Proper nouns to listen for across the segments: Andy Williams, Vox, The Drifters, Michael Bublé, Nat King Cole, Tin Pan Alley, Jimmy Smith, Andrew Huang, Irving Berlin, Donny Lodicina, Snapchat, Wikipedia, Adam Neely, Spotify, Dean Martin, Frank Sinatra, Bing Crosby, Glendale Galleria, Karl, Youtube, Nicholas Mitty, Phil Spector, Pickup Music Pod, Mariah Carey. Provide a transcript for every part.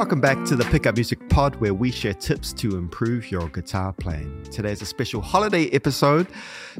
Welcome back to the Pickup Music Pod, where we share tips to improve your guitar playing. Today's a special holiday episode,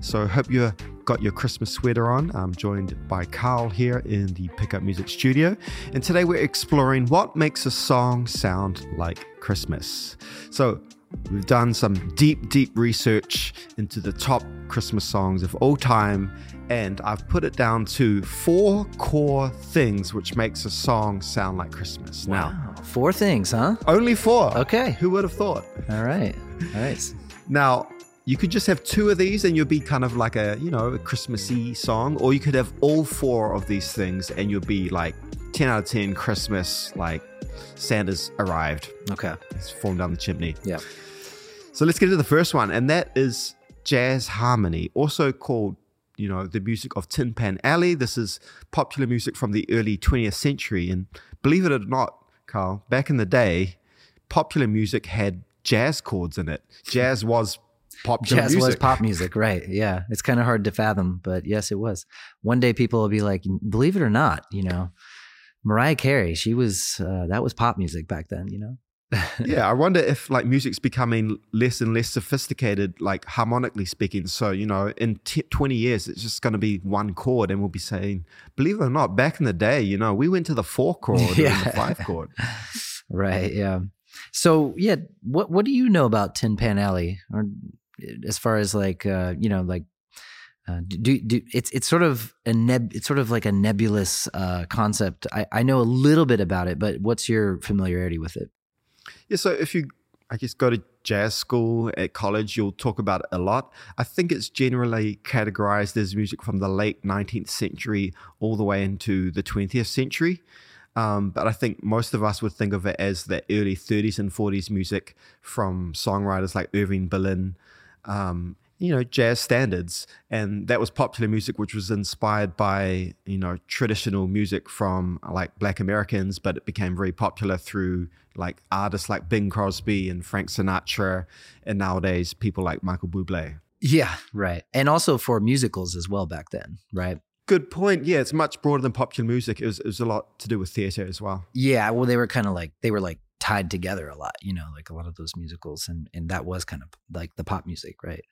so hope you got your Christmas sweater on. I'm joined by Karl here in the Pickup Music Studio, and today we're exploring what makes a song sound like Christmas. So we've done some deep research into the top Christmas songs of all time, and I've put it down to 4 core things which makes a song sound like Christmas. Wow. Now, 4 things, huh? Only 4. Okay. Who would have thought? All right. Now, you could just have 2 of these and you'll be kind of like a Christmassy song, or you could have all 4 of these things and you'll be like 10 out of 10 Christmas, like Santa's arrived. Okay. It's fallen down the chimney. Yeah. So let's get into the first one, and that is jazz harmony, also called, the music of Tin Pan Alley. This is popular music from the early 20th century. And believe it or not, Karl, back in the day, popular music had jazz chords in it. Jazz was popular music. Jazz was pop music, right. Yeah. It's kind of hard to fathom, but yes, it was. One day people will be like, believe it or not, Mariah Carey, she was, that was pop music back then, Yeah, I wonder if music's becoming less and less sophisticated, harmonically speaking. So, in 20 years, it's just going to be one chord, and we'll be saying, believe it or not, back in the day, we went to the 4 chord and the 5 chord. Right, yeah. So, yeah, what do you know about Tin Pan Alley? Or as far as it's sort of like a nebulous concept. I know a little bit about it, but what's your familiarity with it? Yeah, so if you, go to jazz school at college, you'll talk about it a lot. I think it's generally categorized as music from the late 19th century all the way into the 20th century. But I think most of us would think of it as the early 30s and 40s music from songwriters like Irving Berlin, jazz standards. And that was popular music, which was inspired by, traditional music from Black Americans, but it became very popular through artists like Bing Crosby and Frank Sinatra, and nowadays people like Michael Bublé. Yeah, right. And also for musicals as well back then, right? Good point. Yeah, it's much broader than popular music. It was a lot to do with theater as well. Yeah, well, they were tied together a lot, a lot of those musicals, and that was kind of like the pop music, right?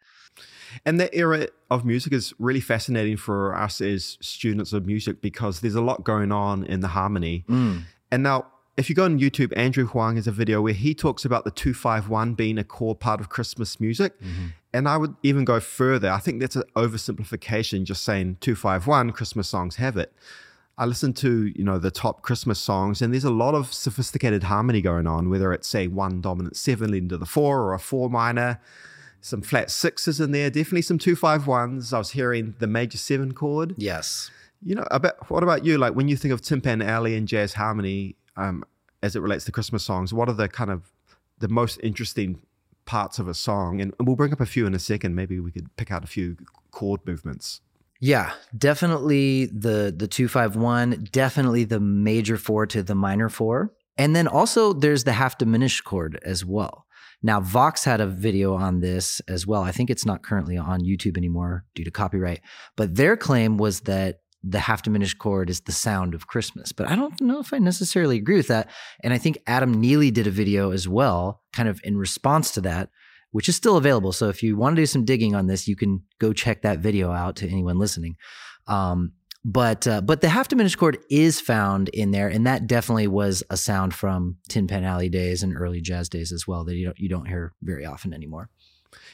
And that era of music is really fascinating for us as students of music because there's a lot going on in the harmony. Mm. And now, if you go on YouTube, Andrew Huang has a video where he talks about the 251 being a core part of Christmas music. Mm-hmm. And I would even go further. I think that's an oversimplification, just saying 251, Christmas songs have it. I listen to, the top Christmas songs, and there's a lot of sophisticated harmony going on, whether it's, say, 1 dominant 7 leading to the 4 or a 4 minor, some flat 6s in there, definitely some 251s. I was hearing the major 7 chord. Yes. What about you? When you think of Tin Pan Alley and jazz harmony, as it relates to Christmas songs, what are the kind of the most interesting parts of a song? And we'll bring up a few in a second. Maybe we could pick out a few chord movements. Yeah, definitely the 251, definitely the major 4 to the minor 4. And then also there's the half diminished chord as well. Now, Vox had a video on this as well. I think it's not currently on YouTube anymore due to copyright, but their claim was that the half diminished chord is the sound of Christmas. But I don't know if I necessarily agree with that. And I think Adam Neely did a video as well, kind of in response to that, which is still available. So if you want to do some digging on this, you can go check that video out to anyone listening. But the half diminished chord is found in there, and that definitely was a sound from Tin Pan Alley days and early jazz days as well that you don't hear very often anymore.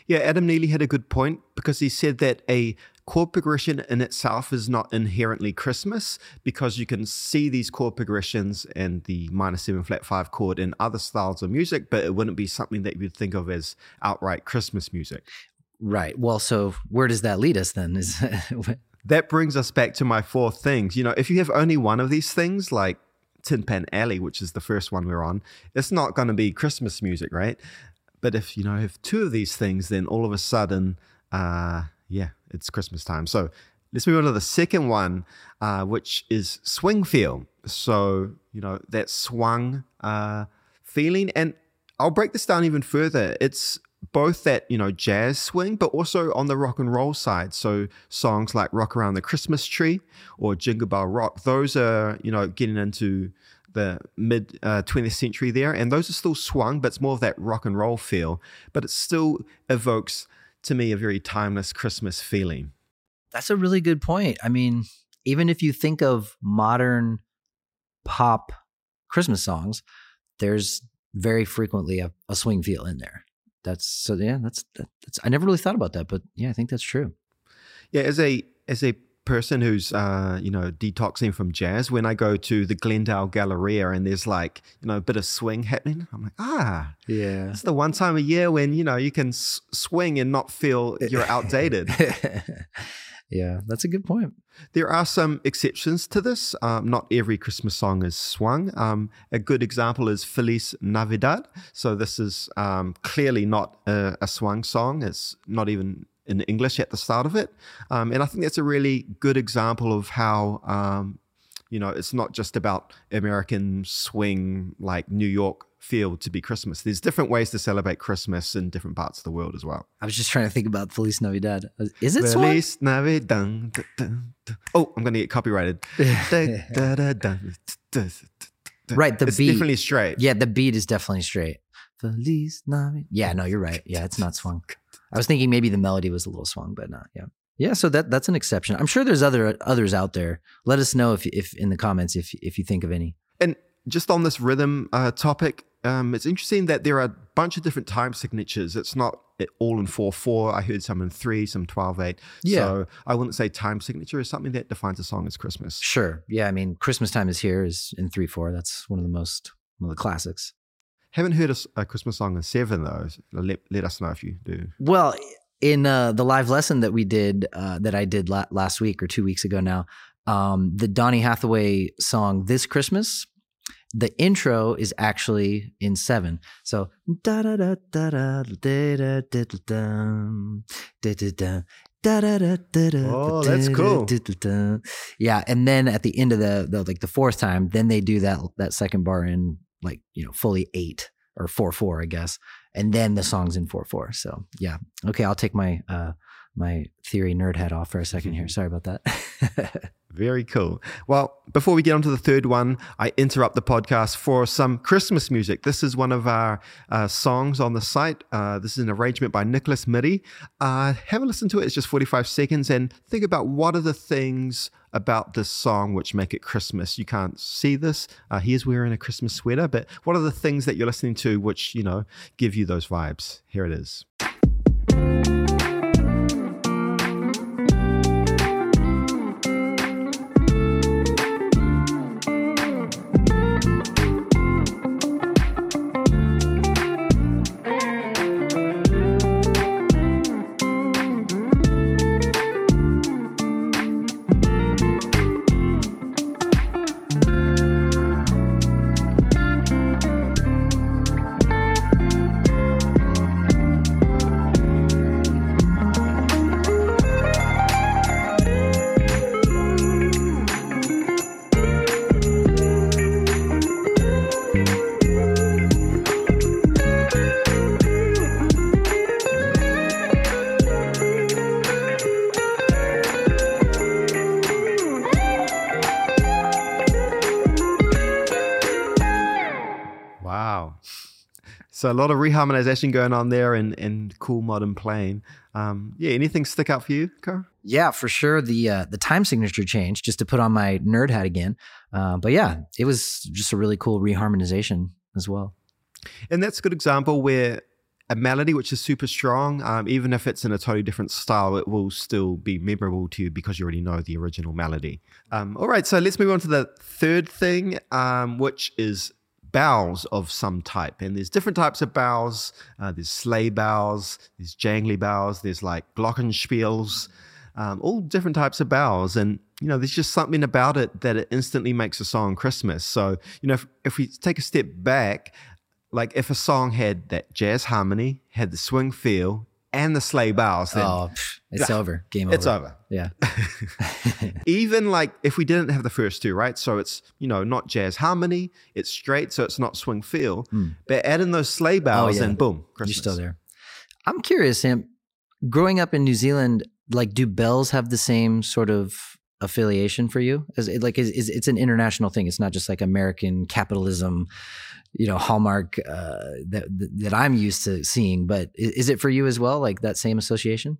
Yeah, Adam Neely had a good point because he said that a chord progression in itself is not inherently Christmas because you can see these chord progressions and the minor 7 flat 5 chord in other styles of music, but it wouldn't be something that you'd think of as outright Christmas music. Right. Well, so where does that lead us then? That brings us back to my 4 things. If you have only one of these things, like Tin Pan Alley, which is the first one we're on, it's not going to be Christmas music, right? But if you have 2 of these things, then all of a sudden, it's Christmas time. So let's move on to the second one, which is swing feel. So, that swung feeling. And I'll break this down even further. It's both that, jazz swing, but also on the rock and roll side. So songs like Rock Around the Christmas Tree or Jingle Bell Rock, those are, getting into the mid 20th century there, and those are still swung, but it's more of that rock and roll feel, but it still evokes to me a very timeless Christmas feeling. That's a really good point. I mean, even if you think of modern pop Christmas songs, there's very frequently a swing feel in there. That's I never really thought about that, but yeah, I think that's true. Yeah, as a person who's detoxing from jazz, when I go to the Glendale Galleria and there's like, you know, a bit of swing happening, I'm like, yeah, it's the one time a year when, you know, you can swing and not feel you're outdated. Yeah, that's a good point. There are some exceptions to this. Not every Christmas song is swung. A good example is Feliz Navidad. So this is clearly not a swung song. It's not even in English at the start of it. And I think that's a really good example of how, it's not just about American swing, like New York feel to be Christmas. There's different ways to celebrate Christmas in different parts of the world as well. I was just trying to think about Feliz Navidad. Is it swung? Feliz Navidad. Dun, dun, dun. Oh, I'm going to get copyrighted. Da, da, dun, da, da. Right, the beat. It's definitely straight. Yeah, the beat is definitely straight. Feliz Navidad. Yeah, no, you're right. Yeah, it's not swung. I was thinking maybe the melody was a little swung, but not. Yeah. Yeah. So that's an exception. I'm sure there's others out there. Let us know if in the comments, if you think of any. And just on this rhythm topic, it's interesting that there are a bunch of different time signatures. It's not all in 4/4. I heard some in 3, some 12/8. Yeah. So I wouldn't say time signature is something that defines a song as Christmas. Sure. Yeah. I mean, Christmas Time Is Here is in 3/4. That's one of the classics. Haven't heard a Christmas song in 7 though. Let us know if you do. Well, in the live lesson that we did, that I did last week or 2 weeks ago now, the Donny Hathaway song "This Christmas," the intro is actually in 7. So da da da da da da da da da. Oh, that's cool. Yeah, and then at the end of the fourth time, then they do that second bar in, like, you know, fully 8 or 4/4, I guess. And then the song's in 4/4. So yeah. Okay. I'll take my, my theory nerd hat off for a second here. Sorry about that. Very cool. Well, before we get on to the third one, I interrupt the podcast for some Christmas music. This is one of our songs on the site. This is an arrangement by Nicholas Mitty. Have a listen to it. It's just 45 seconds. And think about what are the things about this song which make it Christmas. You can't see this. He is wearing a Christmas sweater. But what are the things that you're listening to which, you know, give you those vibes? Here it is. So a lot of reharmonization going on there and cool modern playing. Anything stick out for you, Karl? Yeah, for sure. The time signature change, just to put on my nerd hat again. But yeah, it was just a really cool reharmonization as well. And that's a good example where a melody which is super strong, even if it's in a totally different style, it will still be memorable to you because you already know the original melody. All right, so let's move on to the third thing, which is bows of some type. And there's different types of bows. There's sleigh bows, there's jangly bows, there's like glockenspiels, all different types of bows. And, you know, there's just something about it that it instantly makes a song Christmas. So, you know, if we take a step back, like if a song had that jazz harmony, had the swing feel, and the sleigh bows, then it's over. Game over. It's over. Yeah. Even like if we didn't have the first two, right? So it's, you know, not jazz harmony, it's straight, so it's not swing feel. Mm. But add in those sleigh bows and boom, Christmas. You're still there. I'm curious, Sam, growing up in New Zealand, like do bells have the same sort of affiliation for you? Is it's an international thing? It's not just like American capitalism, hallmark that I'm used to seeing. But is it for you as well? Like that same association?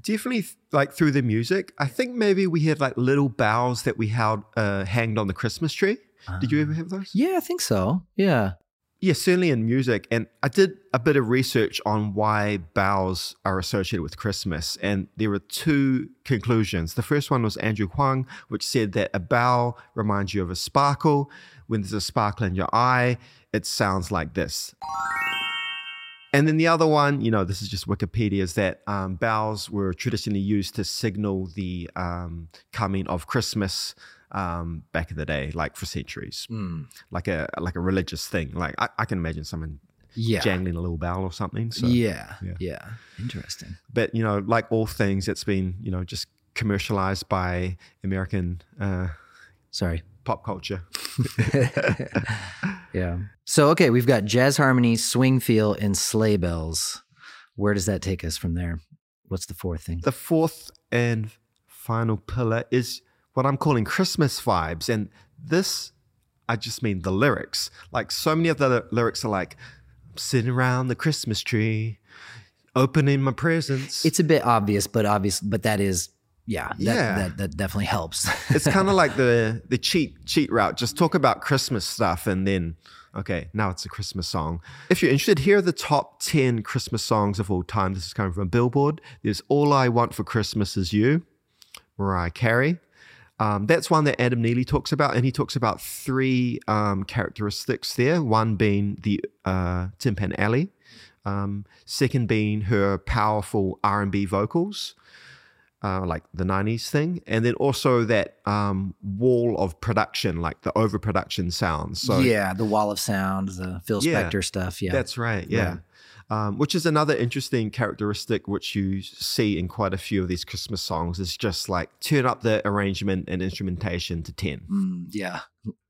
Definitely, like through the music. I think maybe we have like little bells that we had hanged on the Christmas tree. Did you ever have those? Yeah, I think so. Yeah. Yeah, certainly in music. And I did a bit of research on why bells are associated with Christmas. And there were two conclusions. The first one was Andrew Huang, which said that a bell reminds you of a sparkle. When there's a sparkle in your eye, it sounds like this. And then the other one, this is just Wikipedia, is that bells were traditionally used to signal the coming of Christmas back in the day, like for centuries, like a religious thing. Like I can imagine someone jangling a little bell or something. So, yeah. Interesting. But like all things, it's been just commercialized by American pop culture. Yeah. So okay, we've got jazz harmony, swing feel, and sleigh bells. Where does that take us from there? What's the fourth thing? The fourth and final pillar is what I'm calling Christmas vibes. And this, I just mean the lyrics. Like so many of the lyrics are like, I'm sitting around the Christmas tree, opening my presents. It's a bit obvious, but that is, that definitely helps. It's kind of like the cheat route. Just talk about Christmas stuff and then, okay, now it's a Christmas song. If you're interested, here are the top 10 Christmas songs of all time. This is coming from Billboard. There's All I Want for Christmas Is You, Mariah Carey. That's one that Adam Neely talks about, and he talks about three characteristics there. One being the Tin Pan Alley, second being her powerful R&B vocals, like the 90s thing, and then also that wall of production, like the overproduction sounds. So, yeah, the wall of sound, the Phil Spector stuff. Yeah, that's right, yeah. Which is another interesting characteristic which you see in quite a few of these Christmas songs is just like turn up the arrangement and instrumentation to 10.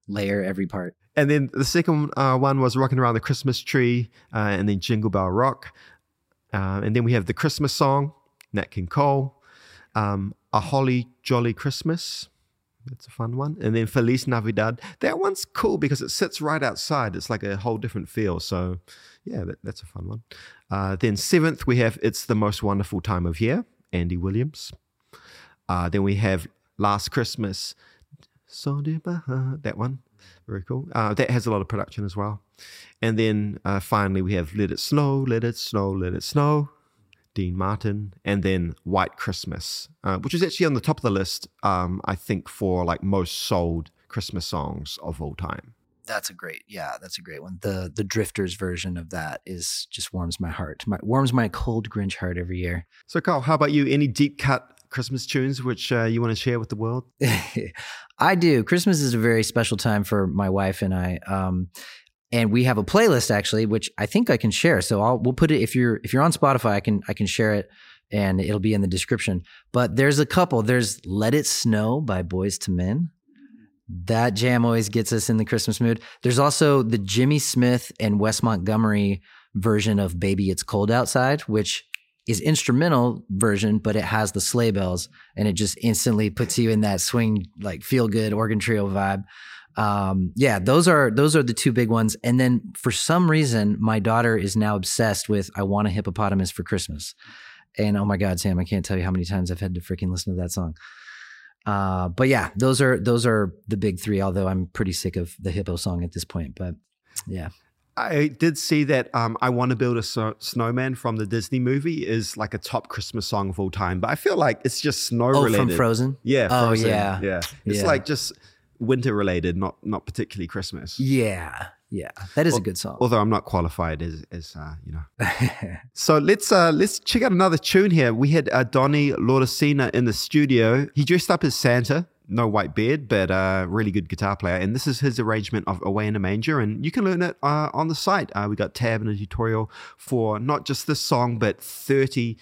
Layer every part. And then the second one was Rocking Around the Christmas Tree and then Jingle Bell Rock. And then we have The Christmas Song, Nat King Cole, A Holly Jolly Christmas. That's a fun one. And then Feliz Navidad. That one's cool because it sits right outside. It's like a whole different feel. So yeah, that's a fun one. Then seventh, we have It's the Most Wonderful Time of Year, Andy Williams. Then we have Last Christmas, that one. Very cool. That has a lot of production as well. And then finally, we have Let It Snow, Let It Snow, Let It Snow, Dean Martin, and then White Christmas, which is actually on the top of the list, I think, for like most sold Christmas songs of all time. That's a great one. The Drifters version of that is just warms my heart, warms my cold Grinch heart every year. So Karl, how about you? Any deep cut Christmas tunes which you want to share with the world? I do. Christmas is a very special time for my wife and I. And we have a playlist actually, which I think I can share. So we'll put it, if you're on Spotify, I can share it and it'll be in the description. But there's a couple. There's Let It Snow by Boys II Men. That jam always gets us in the Christmas mood. There's also the Jimmy Smith and Wes Montgomery version of Baby It's Cold Outside, which is instrumental version, but it has the sleigh bells and it just instantly puts you in that swing, like feel good organ trio vibe. Those are the two big ones. And then for some reason, my daughter is now obsessed with I Want a Hippopotamus for Christmas. And oh my God, Sam, I can't tell you how many times I've had to freaking listen to that song. But yeah, those are the big three, although I'm pretty sick of the hippo song at this point, but yeah. I did see that I Want to Build a Snowman from the Disney movie is like a top Christmas song of all time, but I feel like it's just snow related. Oh, from Frozen? Yeah. Oh, Frozen. Yeah. It's like just winter related, not particularly Christmas. Yeah. That is a good song. Although I'm not qualified as So let's check out another tune here. We had Donny Lodicina in the studio. He dressed up as Santa. No white beard, but a really good guitar player. And this is his arrangement of Away in a Manger. And you can learn it on the site. We got Tab and a tutorial for not just this song, but 30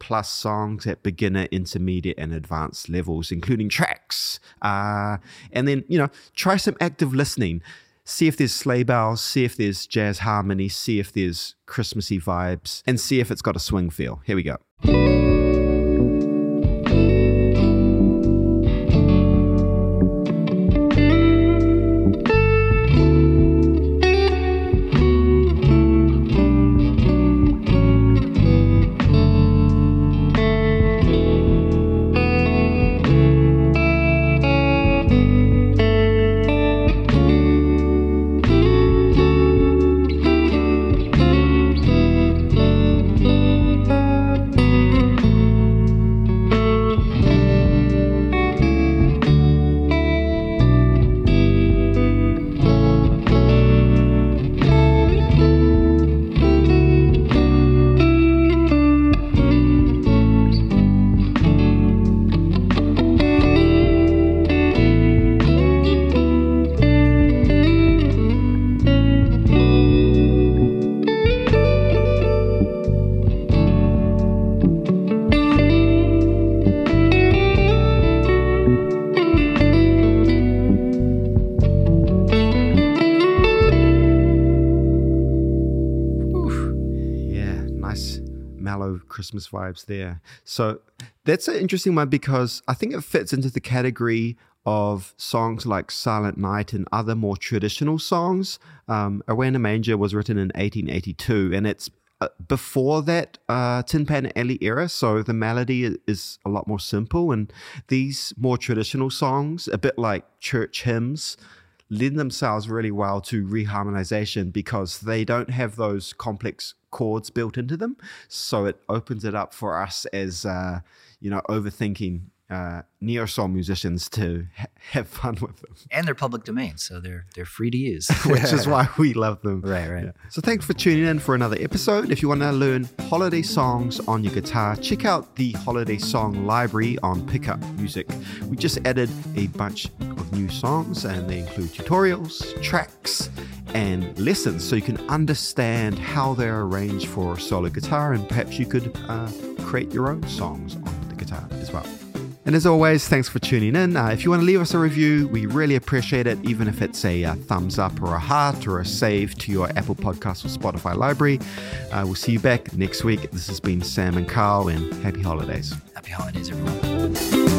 plus songs at beginner, intermediate, and advanced levels, including tracks. And then, try some active listening. See if there's sleigh bells, see if there's jazz harmony, see if there's Christmassy vibes, and see if it's got a swing feel. Here we go. disco Christmas vibes there. So that's an interesting one because I think it fits into the category of songs like Silent Night and other more traditional songs. Away in a Manger was written in 1882 and it's before that Tin Pan Alley era, so the melody is a lot more simple, and these more traditional songs, a bit like church hymns, lend themselves really well to reharmonization because they don't have those complex chords built into them, so it opens it up for us as overthinking neo soul musicians to have fun with them, and they're public domain, so they're free to use, which is why we love them. Right. Yeah. So thanks for tuning in for another episode. If you want to learn holiday songs on your guitar, check out the Holiday Song Library on Pickup Music. We just added a bunch of new songs, and they include tutorials, tracks, and lessons, so you can understand how they're arranged for solo guitar, and perhaps you could create your own songs on the guitar as well. And as always, thanks for tuning in. If you want to leave us a review, we really appreciate it, even if it's a thumbs up or a heart or a save to your Apple Podcasts or Spotify library. We'll see you back next week. This has been Sam and Karl, and happy holidays. Happy holidays, everyone.